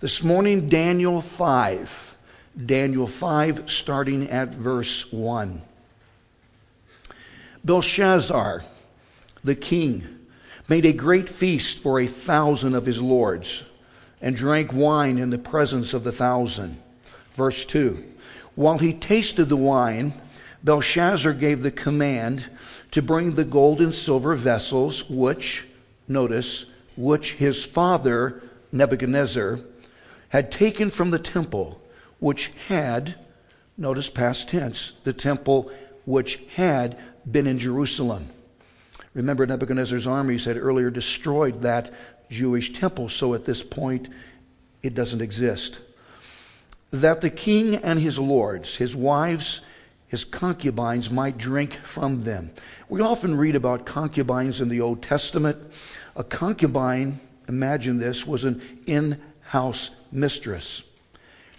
This morning, Daniel 5. Daniel 5, starting at verse 1. Belshazzar, the king, made a great feast for 1,000 of his lords, and drank wine in the presence of the 1,000. Verse 2. While he tasted the wine, Belshazzar gave the command to bring the gold and silver vessels, which his father Nebuchadnezzar had taken from the temple, which had, notice past tense, the temple which had been in Jerusalem. Remember, Nebuchadnezzar's armies had earlier destroyed that Jewish temple, so at this point it doesn't exist. That the king and his lords, his wives, his concubines might drink from them. We often read about concubines in the Old Testament. A concubine, imagine this, was an in-house mistress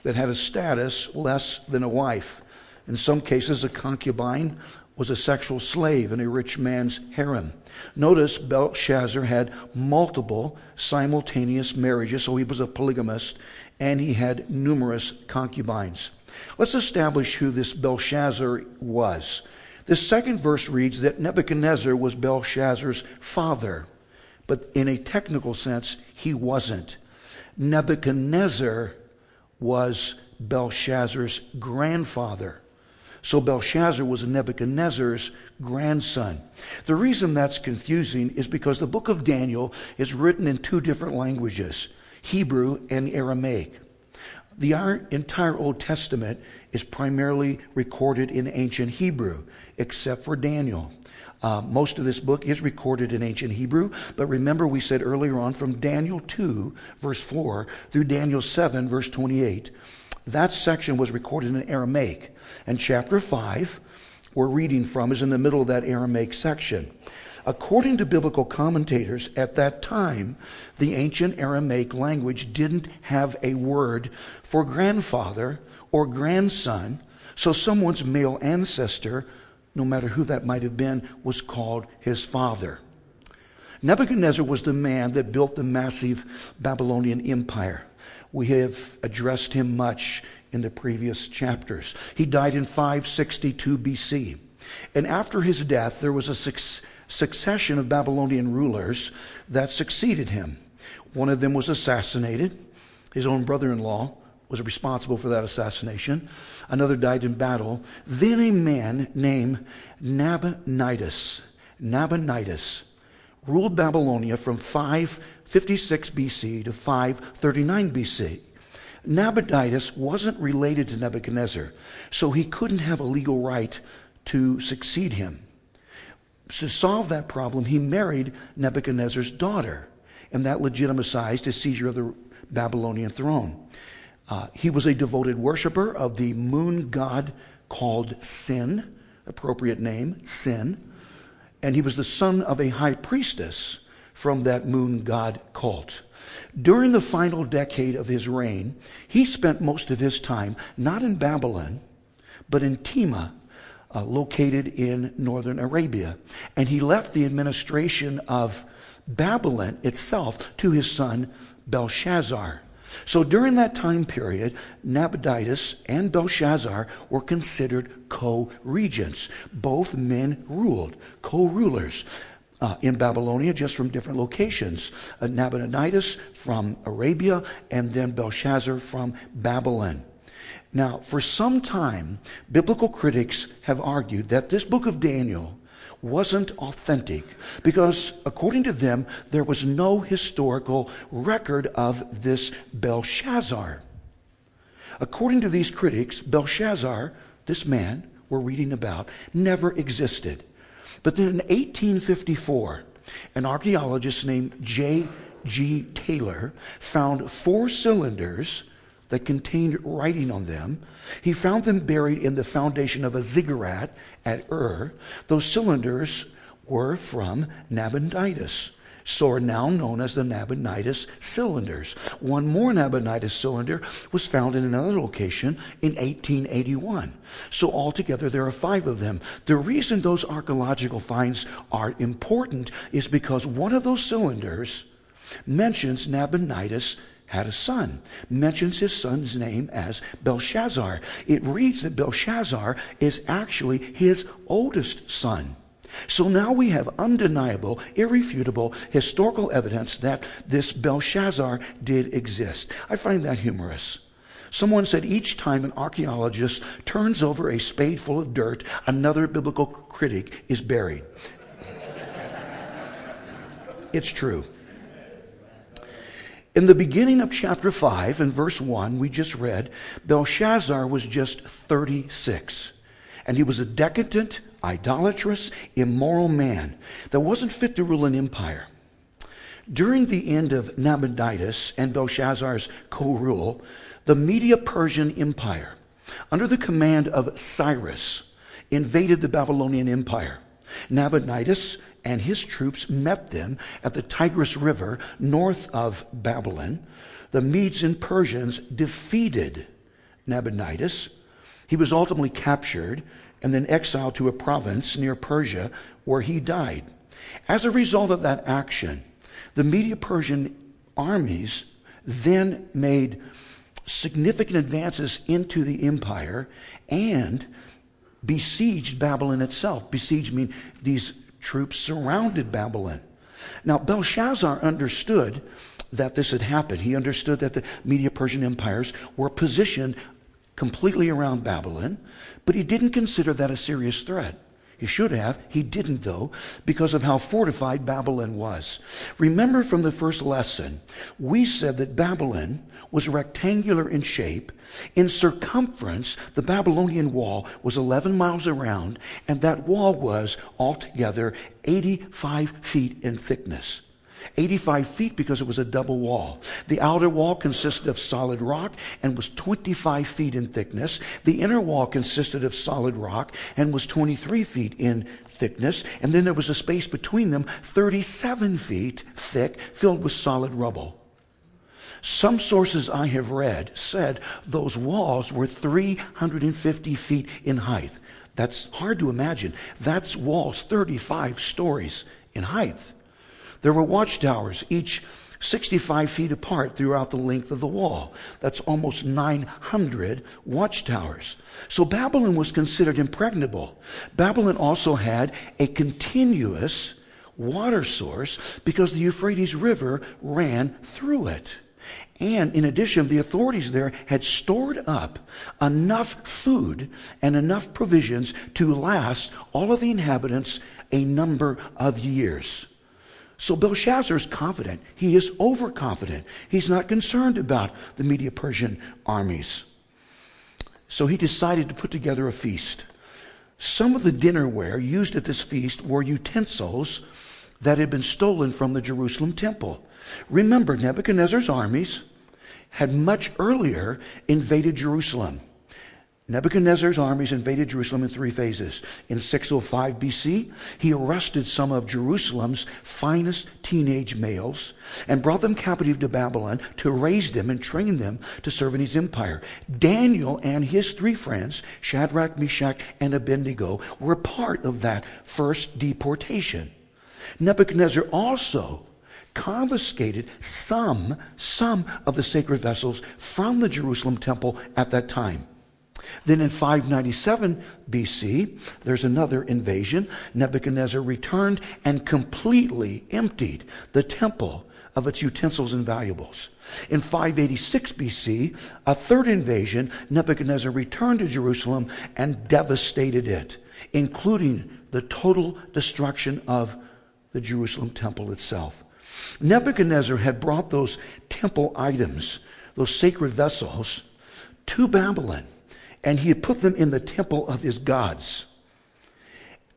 that had a status less than a wife. In some cases, a concubine was a sexual slave in a rich man's harem. Notice Belshazzar had multiple simultaneous marriages, so he was a polygamist, and he had numerous concubines. Let's establish who this Belshazzar was. This second verse reads that Nebuchadnezzar was Belshazzar's father, but in a technical sense, he wasn't. Nebuchadnezzar was Belshazzar's grandfather. So Belshazzar was Nebuchadnezzar's grandson. The reason that's confusing is because the book of Daniel is written in two different languages, Hebrew and Aramaic. The entire Old Testament is primarily recorded in ancient Hebrew, except for Daniel. Most of this book is recorded in ancient Hebrew, but remember we said earlier on from Daniel 2, verse 4, through Daniel 7, verse 28, that section was recorded in Aramaic. And chapter 5, we're reading from, is in the middle of that Aramaic section. According to biblical commentators, at that time, the ancient Aramaic language didn't have a word for grandfather or grandson, so someone's male ancestor, no matter who that might have been, was called his father. Nebuchadnezzar was the man that built the massive Babylonian empire. We have addressed him much in the previous chapters. He died in 562 BC, and after his death, there was a succession of Babylonian rulers that succeeded him. One of them was assassinated. His own brother-in-law was responsible for that assassination. Another died in battle. Then a man named Nabonidus ruled Babylonia from 556 BC to 539 BC. Nabonidus wasn't related to Nebuchadnezzar, so he couldn't have a legal right to succeed him. To solve that problem, he married Nebuchadnezzar's daughter, and that legitimized his seizure of the Babylonian throne. He was a devoted worshiper of the moon god called Sin, appropriate name, Sin, and he was the son of a high priestess from that moon god cult. During the final decade of his reign, he spent most of his time not in Babylon, but in Tema, located in northern Arabia. And he left the administration of Babylon itself to his son Belshazzar. So during that time period, Nabonidus and Belshazzar were considered co-regents. Both men ruled, co-rulers in Babylonia, just from different locations. Nabonidus from Arabia, and then Belshazzar from Babylon. Now, for some time, biblical critics have argued that this book of Daniel wasn't authentic because, according to them, there was no historical record of this Belshazzar. According to these critics, Belshazzar, this man we're reading about, never existed. But then in 1854, an archaeologist named J. G. Taylor found 4 cylinders that contained writing on them. He found them buried in the foundation of a ziggurat at Ur. Those cylinders were from Nabonidus, so are now known as the Nabonidus cylinders. One more Nabonidus cylinder was found in another location in 1881. So altogether there are 5 of them. The reason those archaeological finds are important is because one of those cylinders mentions Nabonidus had a son, mentions his son's name as Belshazzar. It reads that Belshazzar is actually his oldest son. So now we have undeniable, irrefutable, historical evidence that this Belshazzar did exist. I find that humorous. Someone said each time an archaeologist turns over a spadeful of dirt, another biblical critic is buried. It's true. In the beginning of chapter 5, in verse 1, we just read, Belshazzar was just 36. And he was a decadent, idolatrous, immoral man that wasn't fit to rule an empire. During the end of Nabonidus and Belshazzar's co-rule, the Medo-Persian Empire, under the command of Cyrus, invaded the Babylonian Empire. Nabonidus and his troops met them at the Tigris River north of Babylon. The Medes and Persians defeated Nabonidus. He was ultimately captured and then exiled to a province near Persia where he died. As a result of that action, the Medo-Persian armies then made significant advances into the empire and besieged Babylon itself. Besieged means these troops surrounded Babylon. Now, Belshazzar understood that this had happened. He understood that the Medo-Persian empires were positioned completely around Babylon, but he didn't consider that a serious threat. He should have. He didn't, though, because of how fortified Babylon was. Remember from the first lesson, we said that Babylon was rectangular in shape. In circumference, the Babylonian wall was 11 miles around, and that wall was altogether 85 feet in thickness. 85 feet because it was a double wall. The outer wall consisted of solid rock and was 25 feet in thickness. The inner wall consisted of solid rock and was 23 feet in thickness. And then there was a space between them, 37 feet thick, filled with solid rubble. Some sources I have read said those walls were 350 feet in height. That's hard to imagine. That's walls 35 stories in height. There were watchtowers, each 65 feet apart throughout the length of the wall. That's almost 900 watchtowers. So Babylon was considered impregnable. Babylon also had a continuous water source because the Euphrates River ran through it. And in addition, the authorities there had stored up enough food and enough provisions to last all of the inhabitants a number of years. So Belshazzar is confident. He is overconfident. He's not concerned about the Medo-Persian armies. So he decided to put together a feast. Some of the dinnerware used at this feast were utensils that had been stolen from the Jerusalem temple. Remember, Nebuchadnezzar's armies had much earlier invaded Jerusalem. Nebuchadnezzar's armies invaded Jerusalem in three phases. In 605 BC, he arrested some of Jerusalem's finest teenage males and brought them captive to Babylon to raise them and train them to serve in his empire. Daniel and his three friends, Shadrach, Meshach, and Abednego, were part of that first deportation. Nebuchadnezzar also confiscated some of the sacred vessels from the Jerusalem temple at that time. Then in 597 BC, there's another invasion. Nebuchadnezzar returned and completely emptied the temple of its utensils and valuables. In 586 BC, a third invasion, Nebuchadnezzar returned to Jerusalem and devastated it, including the total destruction of the Jerusalem temple itself. Nebuchadnezzar had brought those temple items, those sacred vessels, to Babylon. And he had put them in the temple of his gods.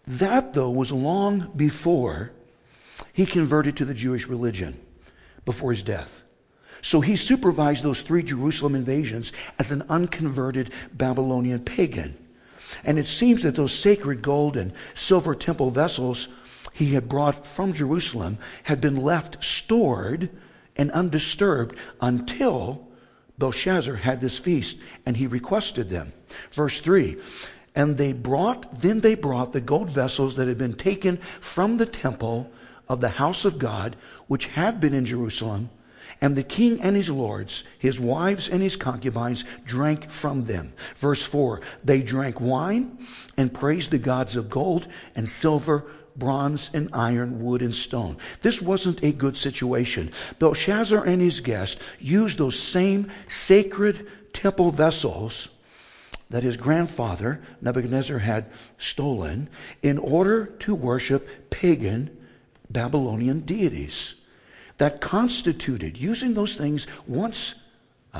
That, though, was long before he converted to the Jewish religion, before his death. So he supervised those three Jerusalem invasions as an unconverted Babylonian pagan. And it seems that those sacred gold and silver temple vessels he had brought from Jerusalem had been left stored and undisturbed until Belshazzar had this feast, and he requested them. Verse 3, and they brought the gold vessels that had been taken from the temple of the house of God, which had been in Jerusalem, And the king and his lords, his wives and his concubines, drank from them. Verse 4, they drank wine and praised the gods of gold and silver, bronze and iron, wood and stone. This wasn't a good situation. Belshazzar and his guests used those same sacred temple vessels that his grandfather, Nebuchadnezzar, had stolen in order to worship pagan Babylonian deities that constituted, using those things once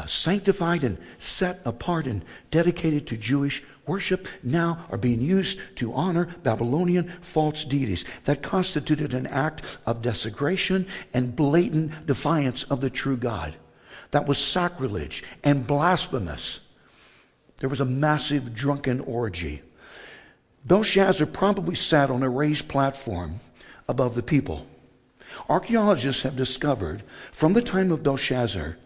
sanctified and set apart and dedicated to Jewish worship, now are being used to honor Babylonian false deities. That constituted an act of desecration and blatant defiance of the true God. That was sacrilege and blasphemous. There was a massive drunken orgy. Belshazzar probably sat on a raised platform above the people. Archaeologists have discovered from the time of Belshazzar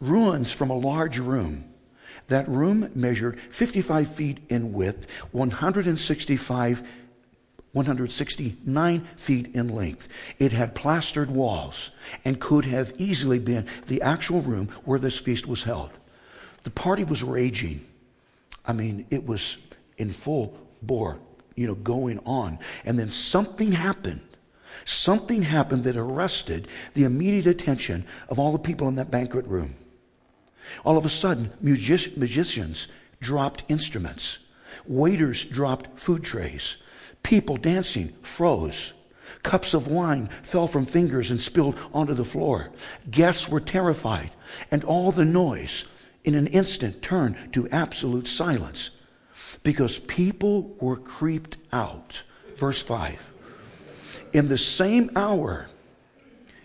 ruins from a large room. That room measured 55 feet in width, 169 feet in length. It had plastered walls and could have easily been the actual room where this feast was held. The party was raging. I mean, it was in full bore, going on. And then something happened. Something happened that arrested the immediate attention of all the people in that banquet room. All of a sudden, magicians dropped instruments. Waiters dropped food trays. People dancing froze. Cups of wine fell from fingers and spilled onto the floor. Guests were terrified, and all the noise in an instant turned to absolute silence because people were creeped out. Verse 5. In the same hour,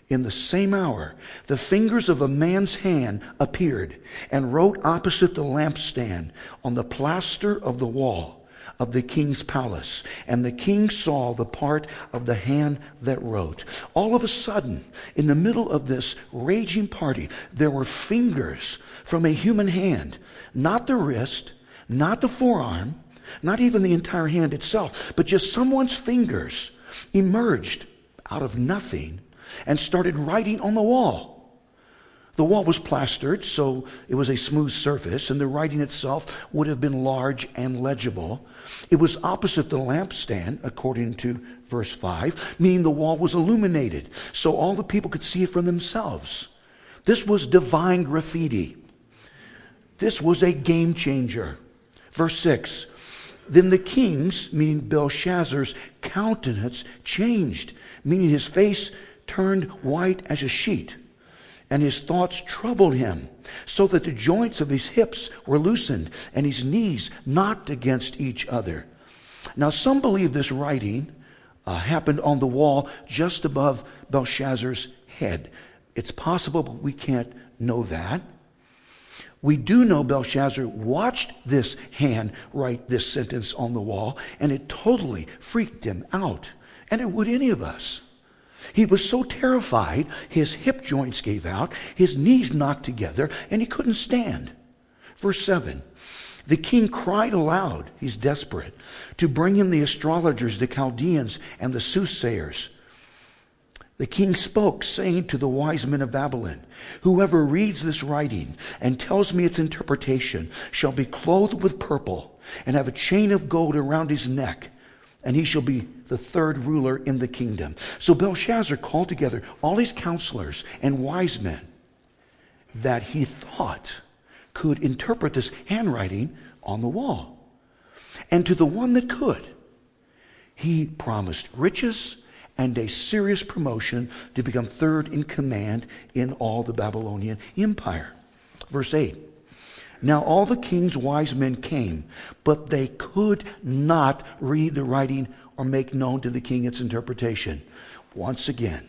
the fingers of a man's hand appeared and wrote opposite the lampstand on the plaster of the wall of the king's palace. And the king saw the part of the hand that wrote. All of a sudden, in the middle of this raging party, there were fingers from a human hand, not the wrist, not the forearm, not even the entire hand itself, but just someone's fingers emerged out of nothing and started writing on the wall. The wall was plastered, so it was a smooth surface, and the writing itself would have been large and legible. It was opposite the lampstand, according to verse 5, meaning the wall was illuminated, so all the people could see it for themselves. This was divine graffiti. This was a game changer. Verse 6, then the king's, meaning Belshazzar's, countenance changed, meaning his face turned white as a sheet, and his thoughts troubled him, so that the joints of his hips were loosened and his knees knocked against each other. Now, some believe this writing happened on the wall just above Belshazzar's head. It's possible, but we can't know that. We do know Belshazzar watched this hand write this sentence on the wall, and it totally freaked him out, and it would any of us. He was so terrified, his hip joints gave out, his knees knocked together, and he couldn't stand. Verse 7, the king cried aloud, he's desperate, to bring him the astrologers, the Chaldeans, and the soothsayers. The king spoke, saying to the wise men of Babylon, whoever reads this writing and tells me its interpretation shall be clothed with purple and have a chain of gold around his neck, and he shall be the third ruler in the kingdom. So Belshazzar called together all his counselors and wise men that he thought could interpret this handwriting on the wall. And to the one that could, he promised riches and a serious promotion to become third in command in all the Babylonian Empire. Verse 8. Now all the king's wise men came, but they could not read the writing or make known to the king its interpretation. Once again,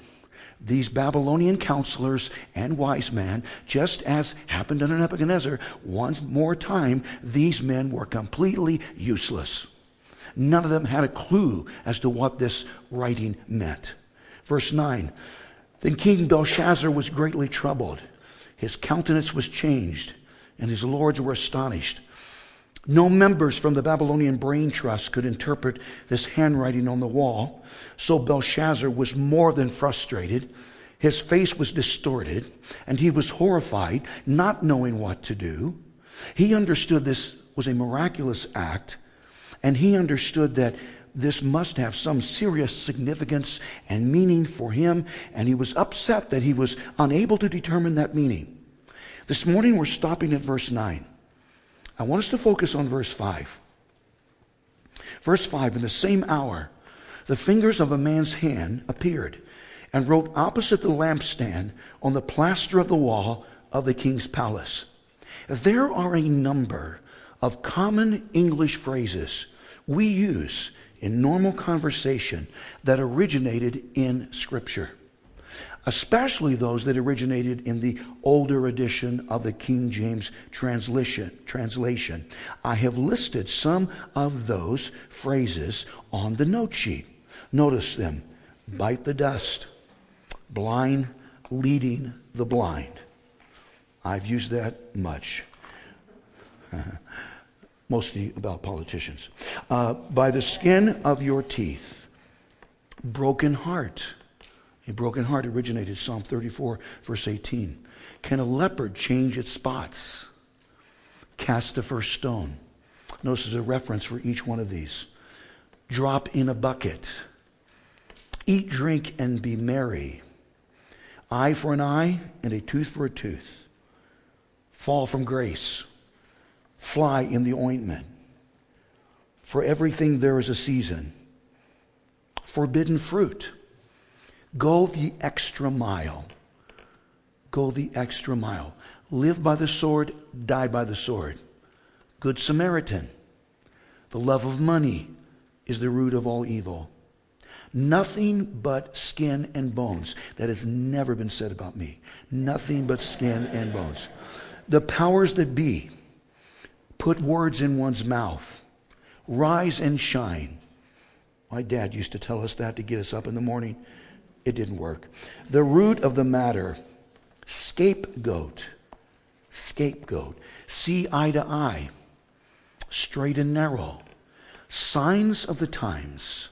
these Babylonian counselors and wise men, just as happened under Nebuchadnezzar, once more time, these men were completely useless. None of them had a clue as to what this writing meant. Verse 9, then King Belshazzar was greatly troubled. His countenance was changed, and his lords were astonished. No members from the Babylonian Brain Trust could interpret this handwriting on the wall, so Belshazzar was more than frustrated. His face was distorted, and he was horrified, not knowing what to do. He understood this was a miraculous act, and he understood that this must have some serious significance and meaning for him, and he was upset that he was unable to determine that meaning. This morning we're stopping at verse 9. I want us to focus on verse 5. Verse 5, in the same hour, the fingers of a man's hand appeared and wrote opposite the lampstand on the plaster of the wall of the king's palace. There are a number of common English phrases we use in normal conversation that originated in Scripture, especially those that originated in the older edition of the King James translation. I have listed some of those phrases on the note sheet. Notice them: bite the dust, blind leading the blind. I've used that much. Mostly about politicians. By the skin of your teeth, broken heart. A broken heart originated Psalm 34, verse 18. Can a leopard change its spots? Cast the first stone. Notice there's a reference for each one of these. Drop in a bucket. Eat, drink, and be merry. Eye for an eye and a tooth for a tooth. Fall from grace. Fly in the ointment. For everything there is a season. Forbidden fruit. Go the extra mile. Go the extra mile. Live by the sword, die by the sword. Good Samaritan. The love of money is the root of all evil. Nothing but skin and bones. That has never been said about me. Nothing but skin and bones. The powers that be put words in one's mouth. Rise and shine. My dad used to tell us that to get us up in the morning. It didn't work. The root of the matter, scapegoat. Scapegoat. See eye to eye. Straight and narrow. Signs of the times.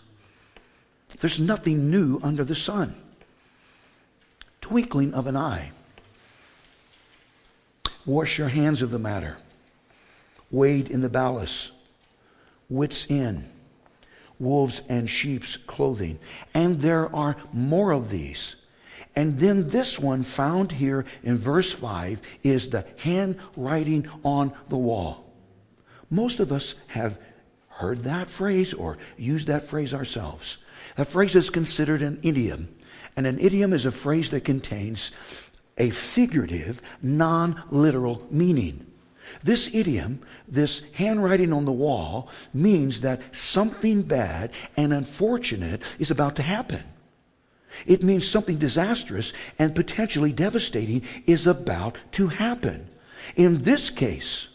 There's nothing new under the sun. Twinkling of an eye. Wash your hands of the matter. Weighed in the balance. Wits in. Wolves and sheep's clothing. And there are more of these. And then this one found here in verse 5 is the handwriting on the wall. Most of us have heard that phrase or used that phrase ourselves. That phrase is considered an idiom. And an idiom is a phrase that contains a figurative, non-literal meaning. This idiom, this handwriting on the wall, means that something bad and unfortunate is about to happen. It means something disastrous and potentially devastating is about to happen. In this case,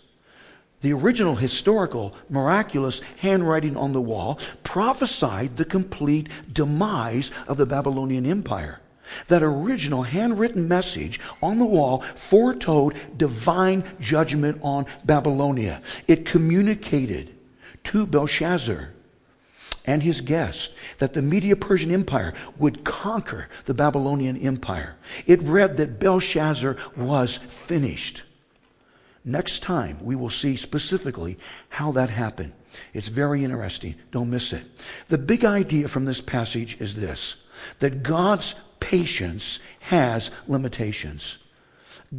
the original historical, miraculous handwriting on the wall prophesied the complete demise of the Babylonian Empire. That original handwritten message on the wall foretold divine judgment on Babylonia. It communicated to Belshazzar and his guest that the Medo-Persian Empire would conquer the Babylonian Empire. It read that Belshazzar was finished. Next time we will see specifically how that happened. It's very interesting. Don't miss it. The big idea from this passage is this, that God's patience has limitations.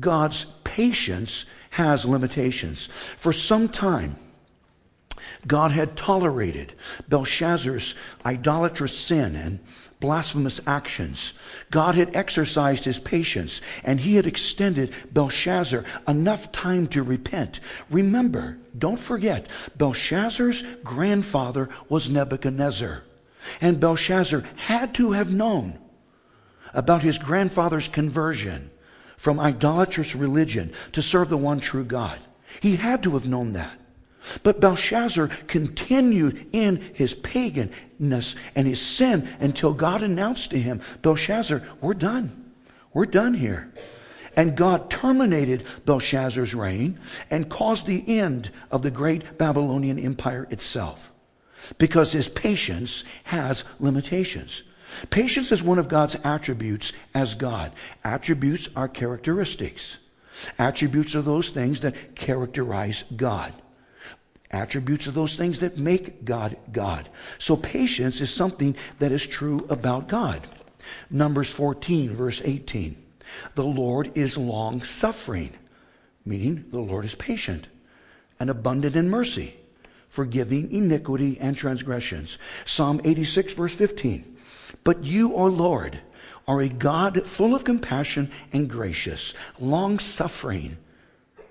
God's patience has limitations. For some time, God had tolerated Belshazzar's idolatrous sin and blasphemous actions. God had exercised his patience, and he had extended Belshazzar enough time to repent. Remember, don't forget, Belshazzar's grandfather was Nebuchadnezzar, and Belshazzar had to have known about his grandfather's conversion from idolatrous religion to serve the one true God. He had to have known that. But Belshazzar continued in his paganness and his sin until God announced to him, Belshazzar, we're done. We're done here. And God terminated Belshazzar's reign and caused the end of the great Babylonian Empire itself, because his patience has limitations. Patience is one of God's attributes as God. Attributes are characteristics. Attributes are those things that characterize God. Attributes are those things that make God God. So patience is something that is true about God. Numbers 14, verse 18. The Lord is long-suffering, meaning the Lord is patient and abundant in mercy, forgiving iniquity and transgressions. Psalm 86, verse 15. But you, O Lord, are a God full of compassion and gracious, long-suffering.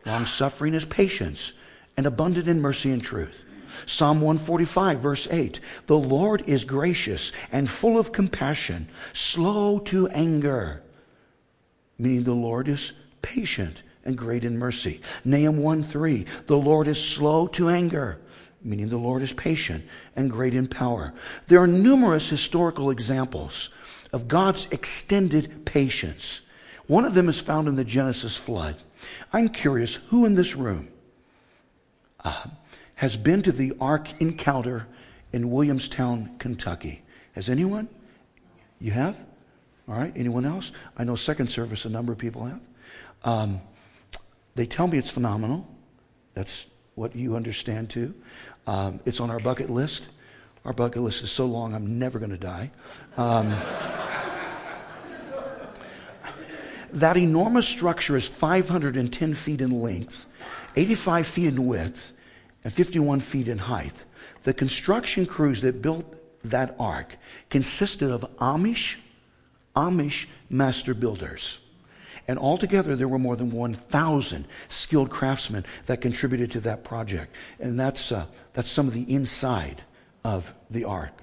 Long-suffering is patience and abundant in mercy and truth. Psalm 145, verse 8. The Lord is gracious and full of compassion, slow to anger, meaning the Lord is patient and great in mercy. Nahum 1:3. The Lord is slow to anger, meaning the Lord is patient and great in power. There are numerous historical examples of God's extended patience. One of them is found in the Genesis flood. I'm curious, who in this room has been to the Ark Encounter in Williamstown, Kentucky? Has anyone? You have? All right, anyone else? I know second service a number of people have. They tell me it's phenomenal. That's what you understand too. It's on our bucket list. Our bucket list is so long, I'm never going to die. That enormous structure is 510 feet in length, 85 feet in width, and 51 feet in height. The construction crews that built that ark consisted of Amish master builders. And altogether, there were more than 1,000 skilled craftsmen that contributed to that project. And that's some of the inside of the ark.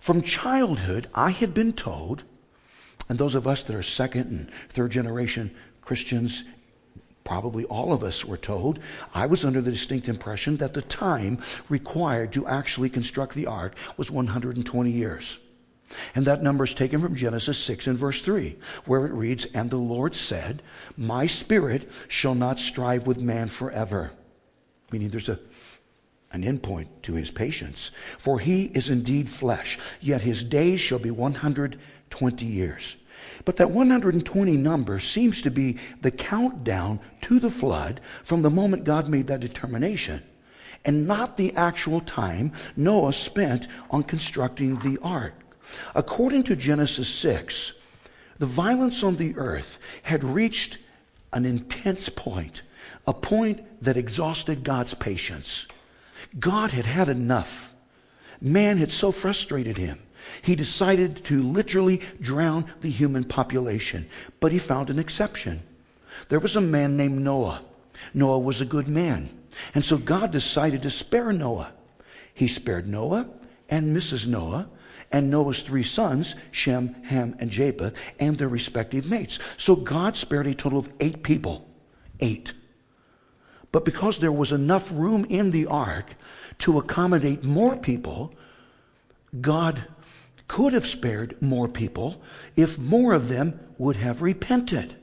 From childhood, I had been told, and those of us that are second and third generation Christians, probably all of us were told, I was under the distinct impression that the time required to actually construct the ark was 120 years. And that number is taken from Genesis 6 and verse 3, where it reads, And the Lord said, My spirit shall not strive with man forever. Meaning there's an end point to his patience. For he is indeed flesh, yet his days shall be 120 years. But that 120 number seems to be the countdown to the flood from the moment God made that determination, and not the actual time Noah spent on constructing the ark. According to Genesis 6, the violence on the earth had reached an intense point, a point that exhausted God's patience. God had had enough. Man had so frustrated him. He decided to literally drown the human population, but he found an exception. There was a man named Noah. Noah was a good man, and so God decided to spare Noah. He spared Noah and Mrs. Noah, and Noah's three sons, Shem, Ham, and Japheth, and their respective mates. So God spared a total of 8 people. 8. But because there was enough room in the ark to accommodate more people, God could have spared more people if more of them would have repented.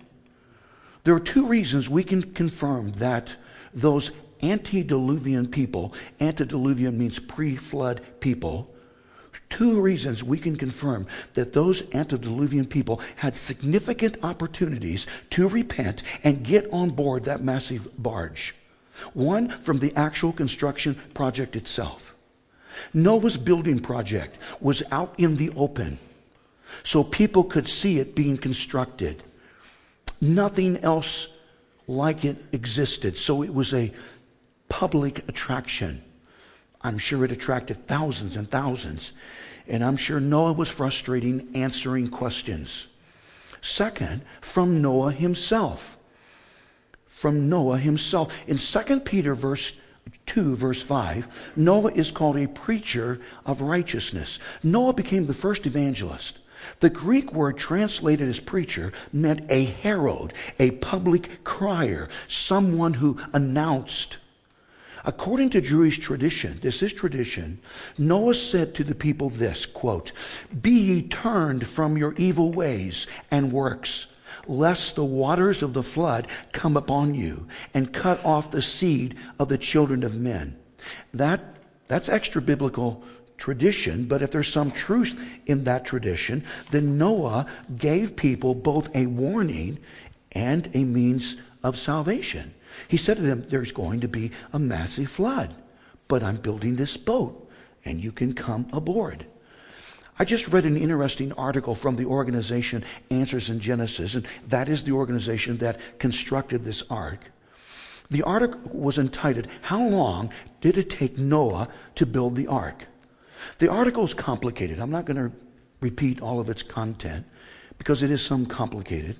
There are two reasons we can confirm that those antediluvian people, antediluvian means pre-flood people, two reasons we can confirm that those antediluvian people had significant opportunities to repent and get on board that massive barge. One, from the actual construction project itself. Noah's building project was out in the open, so people could see it being constructed. Nothing else like it existed, so it was a public attraction. I'm sure it attracted thousands and thousands. And I'm sure Noah was frustrating answering questions. Second, from Noah himself. From Noah himself. In 2 Peter verse 2, verse 5, Noah is called a preacher of righteousness. Noah became the first evangelist. The Greek word translated as preacher meant a herald, a public crier, someone who announced. According to Jewish tradition, this is tradition, Noah said to the people this, quote, Be ye turned from your evil ways and works, lest the waters of the flood come upon you and cut off the seed of the children of men. That's extra biblical tradition, but if there's some truth in that tradition, then Noah gave people both a warning and a means of salvation. He said to them, there's going to be a massive flood, but I'm building this boat, and you can come aboard. I just read an interesting article from the organization Answers in Genesis, and that is the organization that constructed this ark. The article was entitled, "How Long Did It Take Noah to Build the Ark?" The article is complicated. I'm not going to repeat all of its content because it is some complicated.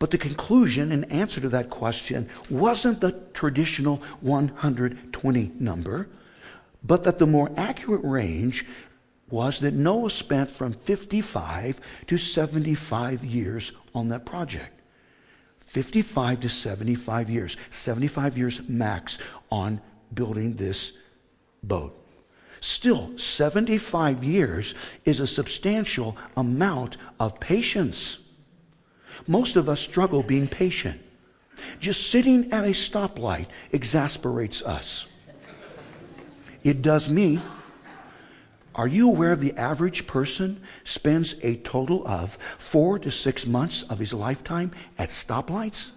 But the conclusion and answer to that question wasn't the traditional 120 number, but that the more accurate range was that Noah spent from 55 to 75 years on that project. 55 to 75 years, 75 years max on building this boat. Still, 75 years is a substantial amount of patience. Most of us struggle being patient. Just sitting at a stoplight exasperates us. It does me. Are you aware the average person spends a total of 4 to 6 months of his lifetime at stoplights?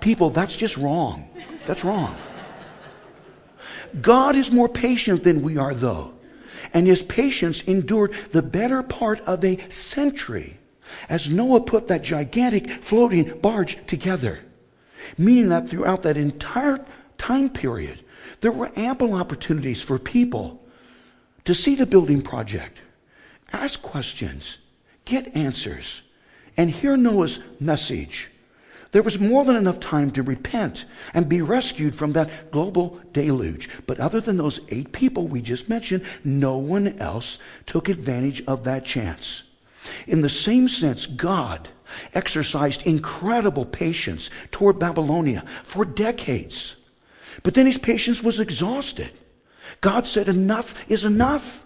People, that's just wrong. That's wrong. God is more patient than we are, though, and his patience endured the better part of a century as Noah put that gigantic floating barge together, meaning that throughout that entire time period, there were ample opportunities for people to see the building project, ask questions, get answers, and hear Noah's message. There was more than enough time to repent and be rescued from that global deluge. But other than those 8 people we just mentioned, no one else took advantage of that chance. In the same sense, God exercised incredible patience toward Babylonia for decades. But then his patience was exhausted. God said enough is enough.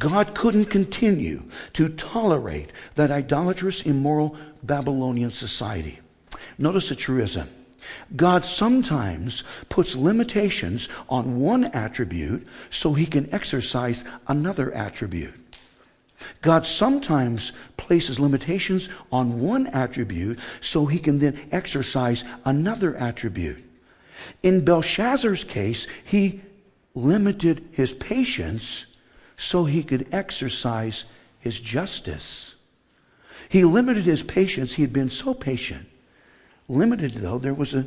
God couldn't continue to tolerate that idolatrous, immoral Babylonian society. Notice a truism. God sometimes puts limitations on one attribute so he can exercise another attribute. God sometimes places limitations on one attribute so he can then exercise another attribute. In Belshazzar's case, he limited his patience so he could exercise his justice. He limited his patience. He had been so patient. Limited, though, there was a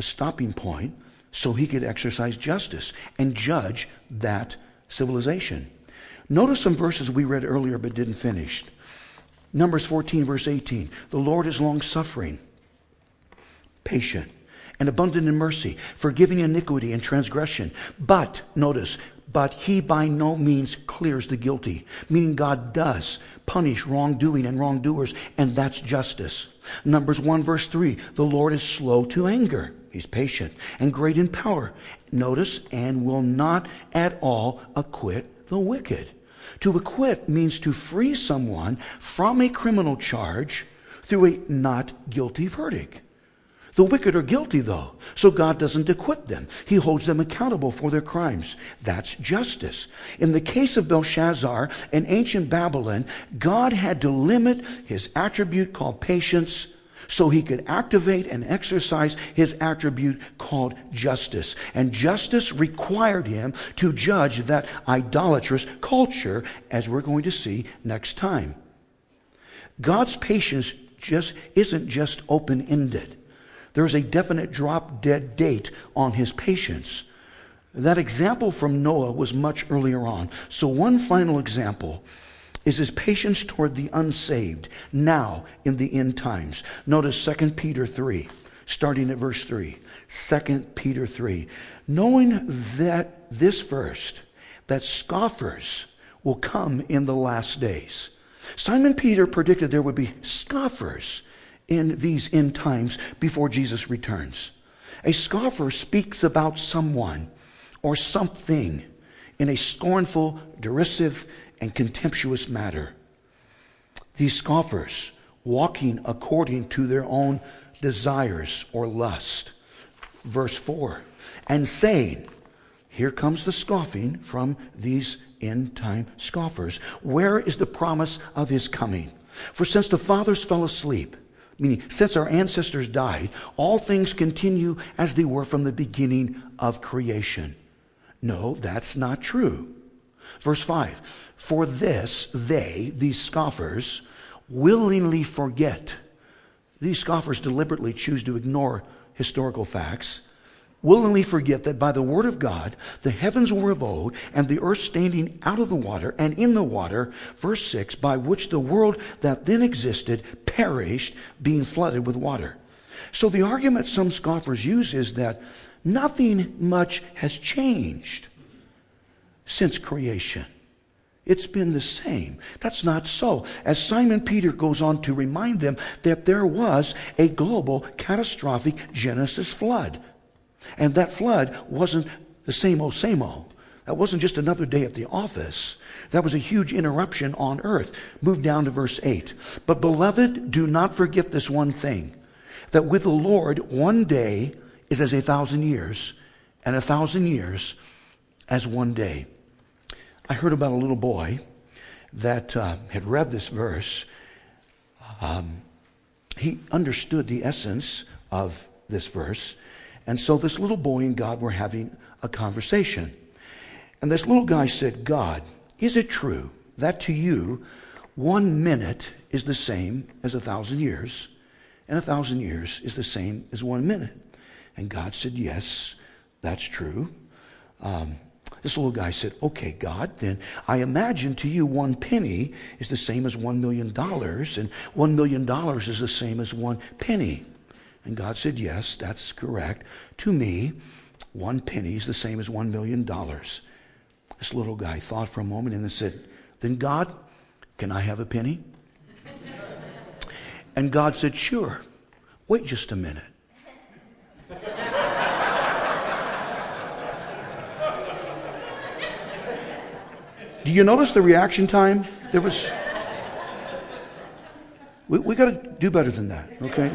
stopping point so he could exercise justice and judge that civilization. Notice some verses we read earlier but didn't finish. Numbers 14, verse 18. The Lord is long-suffering, patient, and abundant in mercy, forgiving iniquity and transgression. But, notice, but he by no means clears the guilty, meaning God does punish wrongdoing and wrongdoers, and that's justice. Numbers 1, verse 3. The Lord is slow to anger. He's patient and great in power. Notice, and will not at all acquit the wicked. To acquit means to free someone from a criminal charge through a not guilty verdict. The wicked are guilty, though, so God doesn't acquit them. He holds them accountable for their crimes. That's justice. In the case of Belshazzar and ancient Babylon, God had to limit his attribute called patience so he could activate and exercise his attribute called justice. And justice required him to judge that idolatrous culture, as we're going to see next time. God's patience just isn't just open-ended. There's a definite drop-dead date on his patience. That example from Noah was much earlier on. So one final example is his patience toward the unsaved now in the end times. Notice 2 Peter 3, starting at verse 3. 2 Peter 3. Knowing that this first, that scoffers will come in the last days. Simon Peter predicted there would be scoffers in these end times before Jesus returns. A scoffer speaks about someone or something in a scornful, derisive, and contemptuous manner. These scoffers, walking according to their own desires or lust. Verse 4, and saying, Here comes the scoffing from these end-time scoffers. Where is the promise of his coming? For since the fathers fell asleep, meaning since our ancestors died, all things continue as they were from the beginning of creation. No, that's not true. Verse 5, for this they, these scoffers, willingly forget. These scoffers deliberately choose to ignore historical facts, willingly forget that by the word of God, the heavens were of old, and the earth standing out of the water and in the water, verse 6, by which the world that then existed perished, being flooded with water. So the argument some scoffers use is that nothing much has changed since creation. It's been the same. That's not so. As Simon Peter goes on to remind them that there was a global catastrophic Genesis flood. And that flood wasn't the same old. That wasn't just another day at the office. That was a huge interruption on earth. Move down to verse 8. But beloved, do not forget this one thing, that with the Lord one day is as 1,000 years, and 1,000 years as one day. I heard about a little boy that had read this verse. He understood the essence of this verse. And so this little boy and God were having a conversation. And this little guy said, God, is it true that to you 1 minute is the same as 1,000 years, and 1,000 years is the same as 1 minute? And God said, yes, that's true. This little guy said, okay, God, then I imagine to you 1 penny is the same as $1 million, and $1 million is the same as 1 penny. And God said, yes, that's correct. To me, 1 penny is the same as $1 million. This little guy thought for a moment and then said, then God, can I have a penny? And God said, sure. Wait just a minute. Do you notice the reaction time? There was. We got to do better than that, okay?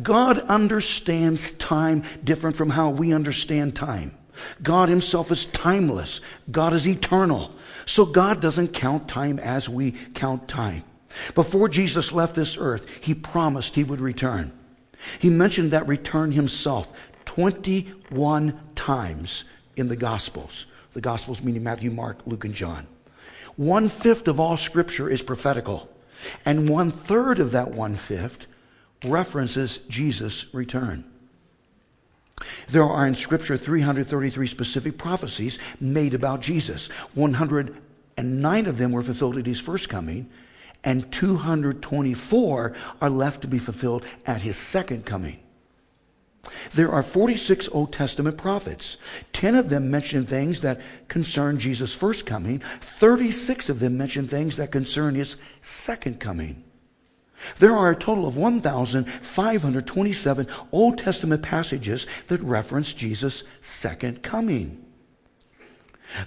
God understands time different from how we understand time. God himself is timeless. God is eternal. So God doesn't count time as we count time. Before Jesus left this earth, he promised he would return. He mentioned that return himself 21 times in the Gospels. The Gospels meaning Matthew, Mark, Luke, and John. 1/5 of all Scripture is prophetical. And 1/3 of that 1/5 references Jesus' return. There are in Scripture 333 specific prophecies made about Jesus. 109 of them were fulfilled at his first coming, and 224 are left to be fulfilled at his second coming. There are 46 Old Testament prophets. 10 of them mention things that concern Jesus' first coming. 36 of them mention things that concern his second coming. There are a total of 1,527 Old Testament passages that reference Jesus' second coming.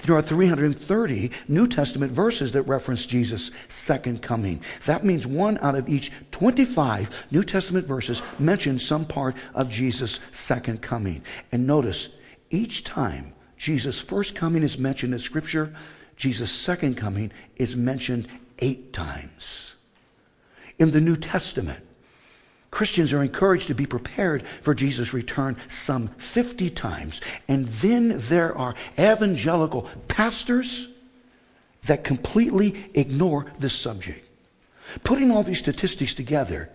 There are 330 New Testament verses that reference Jesus' second coming. That means 1 out of each 25 New Testament verses mention some part of Jesus' second coming. And notice, each time Jesus' first coming is mentioned in Scripture, Jesus' second coming is mentioned 8 times. In the New Testament, Christians are encouraged to be prepared for Jesus' return some 50 times. And then there are evangelical pastors that completely ignore this subject. Putting all these statistics together,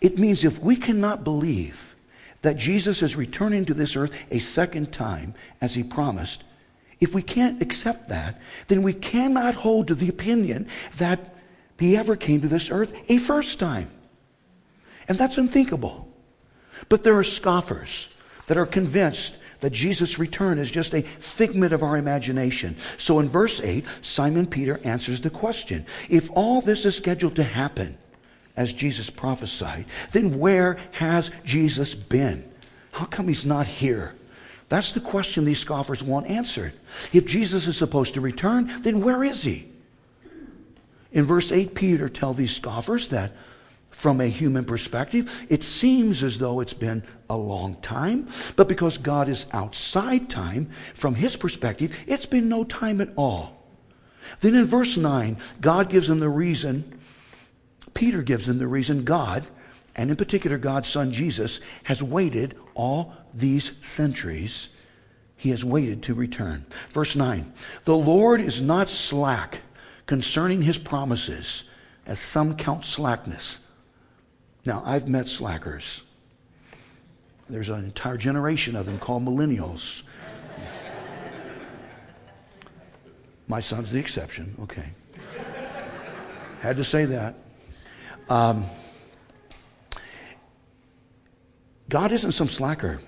it means if we cannot believe that Jesus is returning to this earth a second time as he promised, if we can't accept that, then we cannot hold to the opinion that he ever came to this earth a first time. And that's unthinkable. But there are scoffers that are convinced that Jesus' return is just a figment of our imagination. So in verse 8, Simon Peter answers the question, if all this is scheduled to happen, as Jesus prophesied, then where has Jesus been? How come he's not here? That's the question these scoffers want answered. If Jesus is supposed to return, then where is he? In verse 8, Peter tells these scoffers that from a human perspective, it seems as though it's been a long time. But because God is outside time, from his perspective, it's been no time at all. Then in verse 9, God gives them the reason, Peter gives them the reason God, and in particular God's Son Jesus, has waited all these centuries. He has waited to return. Verse 9, the Lord is not slack concerning his promises, as some count slackness. Now, I've met slackers. There's an entire generation of them called millennials. My son's the exception. Okay. Had to say that. God isn't some slacker,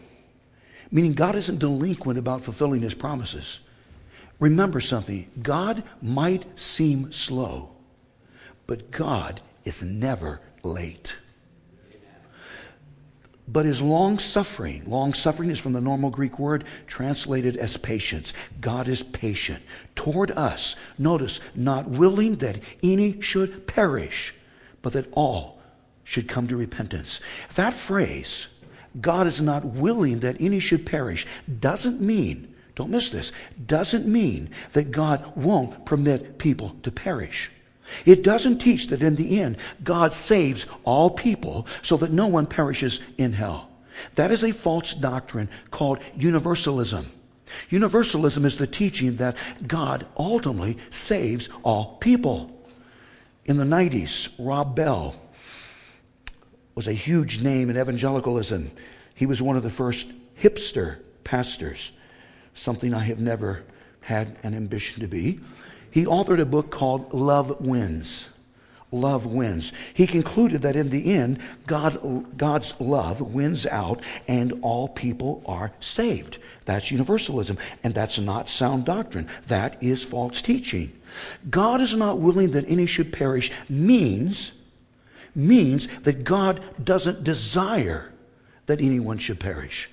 meaning God isn't delinquent about fulfilling his promises. Remember something. God might seem slow, but God is never late. But his long suffering is from the normal Greek word translated as patience. God is patient toward us. Notice, not willing that any should perish, but that all should come to repentance. That phrase, God is not willing that any should perish, doesn't mean, don't miss this, doesn't mean that God won't permit people to perish. It doesn't teach that in the end, God saves all people so that no one perishes in hell. That is a false doctrine called universalism. Universalism is the teaching that God ultimately saves all people. In the 90s, Rob Bell was a huge name in evangelicalism. He was one of the first hipster pastors, something I have never had an ambition to be. He authored a book called Love Wins. Love Wins. He concluded that in the end, God's love wins out and all people are saved. That's universalism, and that's not sound doctrine. That is false teaching. God is not willing that any should perish means that God doesn't desire that anyone should perish.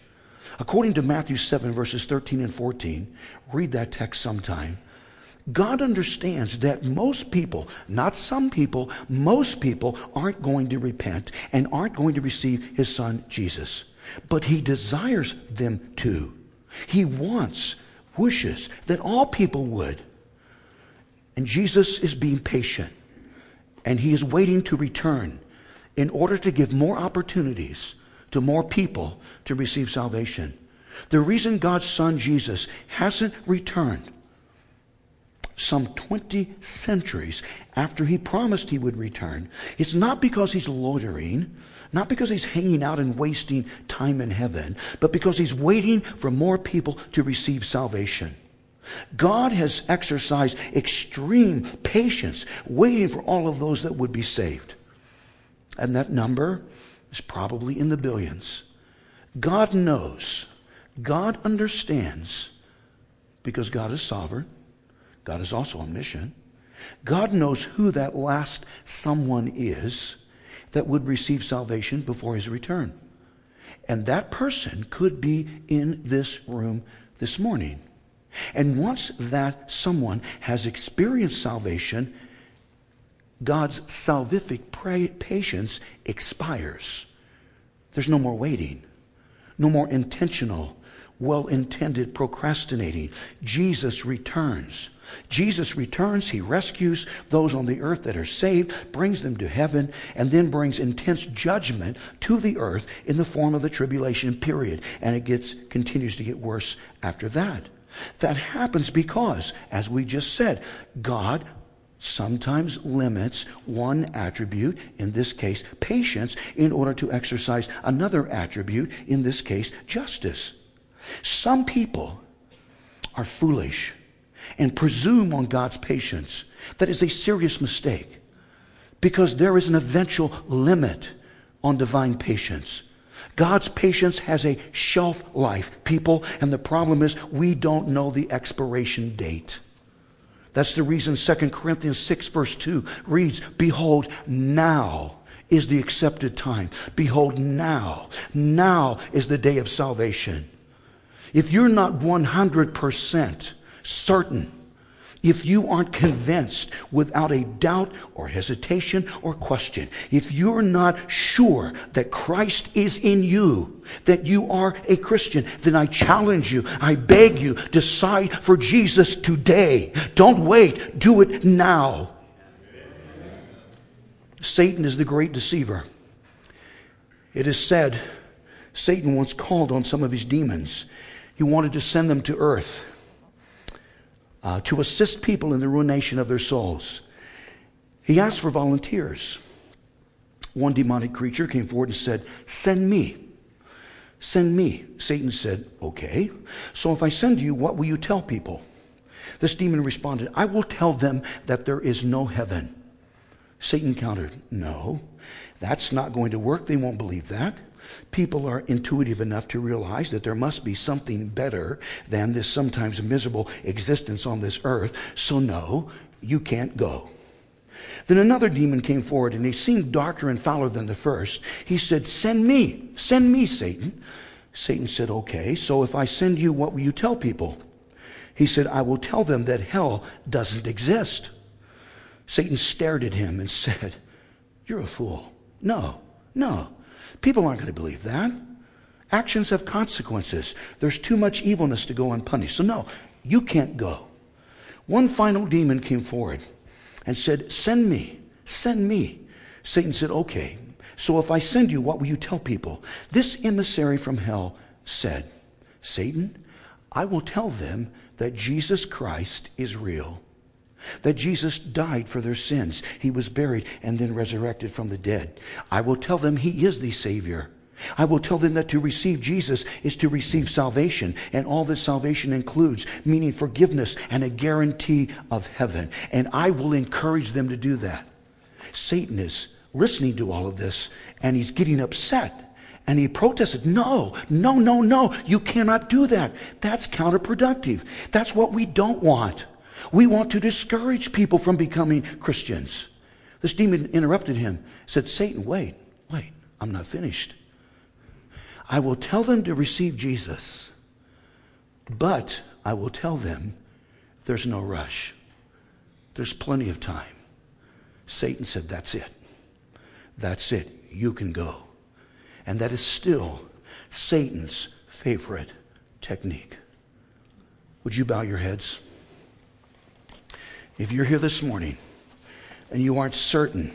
According to Matthew 7, verses 13 and 14, read that text sometime, God understands that most people, not some people, most people aren't going to repent and aren't going to receive his Son, Jesus. But he desires them to. He wants, wishes that all people would. And Jesus is being patient, and he is waiting to return in order to give more opportunities to more people to receive salvation. The reason God's Son, Jesus, hasn't returned some 20 centuries after he promised he would return, it's not because he's loitering, not because he's hanging out and wasting time in heaven, but because he's waiting for more people to receive salvation. God has exercised extreme patience waiting for all of those that would be saved. And that number is probably in the billions. God knows, God understands, because God is sovereign. God is also omniscient. God knows who that last someone is that would receive salvation before his return. And that person could be in this room this morning. And once that someone has experienced salvation, God's salvific patience expires. There's no more waiting, no more intentional, well-intended procrastinating. Jesus returns. Jesus returns, he rescues those on the earth that are saved, brings them to heaven, and then brings intense judgment to the earth in the form of the tribulation period. And it continues to get worse after that. That happens because, as we just said, God sometimes limits one attribute, in this case patience, in order to exercise another attribute, in this case justice. Some people are foolish and presume on God's patience. That is a serious mistake, because there is an eventual limit on divine patience. God's patience has a shelf life, people, and the problem is we don't know the expiration date. That's the reason 2 Corinthians 6 verse 2 reads, "Behold, now is the accepted time. Behold, now is the day of salvation." If you're not 100% certain If you aren't convinced without a doubt or hesitation or question, if you're not sure that Christ is in you, that you are a Christian, then I challenge you, I beg you, decide for Jesus today. Don't wait, do it now. Satan is the great deceiver. It is said Satan once called on some of his demons. He wanted to send them to earth to assist people in the ruination of their souls. He asked for volunteers. One demonic creature came forward and said, "Send me. Send me." Satan said, "Okay. So if I send you, what will you tell people?" This demon responded, "I will tell them that there is no heaven." Satan countered, "No, that's not going to work. They won't believe that. People are intuitive enough to realize that there must be something better than this sometimes miserable existence on this earth. So no, you can't go." Then another demon came forward, and he seemed darker and fouler than the first. He said, send me, Satan." Satan said, "Okay, so if I send you, what will you tell people?" He said, "I will tell them that hell doesn't exist." Satan stared at him and said, "You're a fool. No. People aren't going to believe that. Actions have consequences. There's too much evilness to go unpunished. So no, you can't go." One final demon came forward and said, Send me. Satan said, "Okay, so if I send you, what will you tell people?" This emissary from hell said, "Satan, I will tell them that Jesus Christ is real, that Jesus died for their sins. He was buried and then resurrected from the dead. I will tell them he is the Savior. I will tell them that to receive Jesus is to receive salvation, and all that salvation includes, meaning forgiveness and a guarantee of heaven. And I will encourage them to do that." Satan is listening to all of this, and he's getting upset, and he protested, No, you cannot do that. That's counterproductive. That's what we don't want. We want to discourage people from becoming Christians. This demon interrupted him, said, "Satan, wait, I'm not finished. I will tell them to receive Jesus, but I will tell them there's no rush. There's plenty of time." Satan said, That's it. You can go. And that is still Satan's favorite technique. Would you bow your heads? If you're here this morning and you aren't certain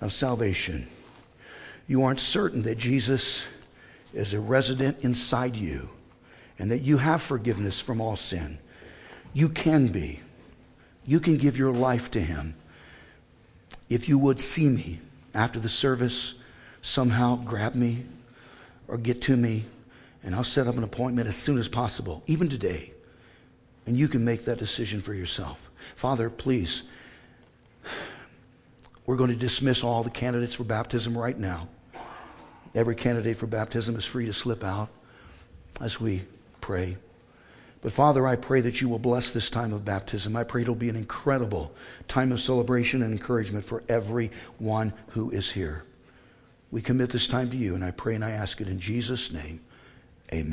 of salvation, you aren't certain that Jesus is a resident inside you and that you have forgiveness from all sin, you can be. You can give your life to him. If you would see me after the service, somehow grab me or get to me, and I'll set up an appointment as soon as possible, even today, and you can make that decision for yourself. Father, please, we're going to dismiss all the candidates for baptism right now. Every candidate for baptism is free to slip out as we pray. But Father, I pray that you will bless this time of baptism. I pray it'll be an incredible time of celebration and encouragement for everyone who is here. We commit this time to you, and I pray and I ask it in Jesus' name. Amen.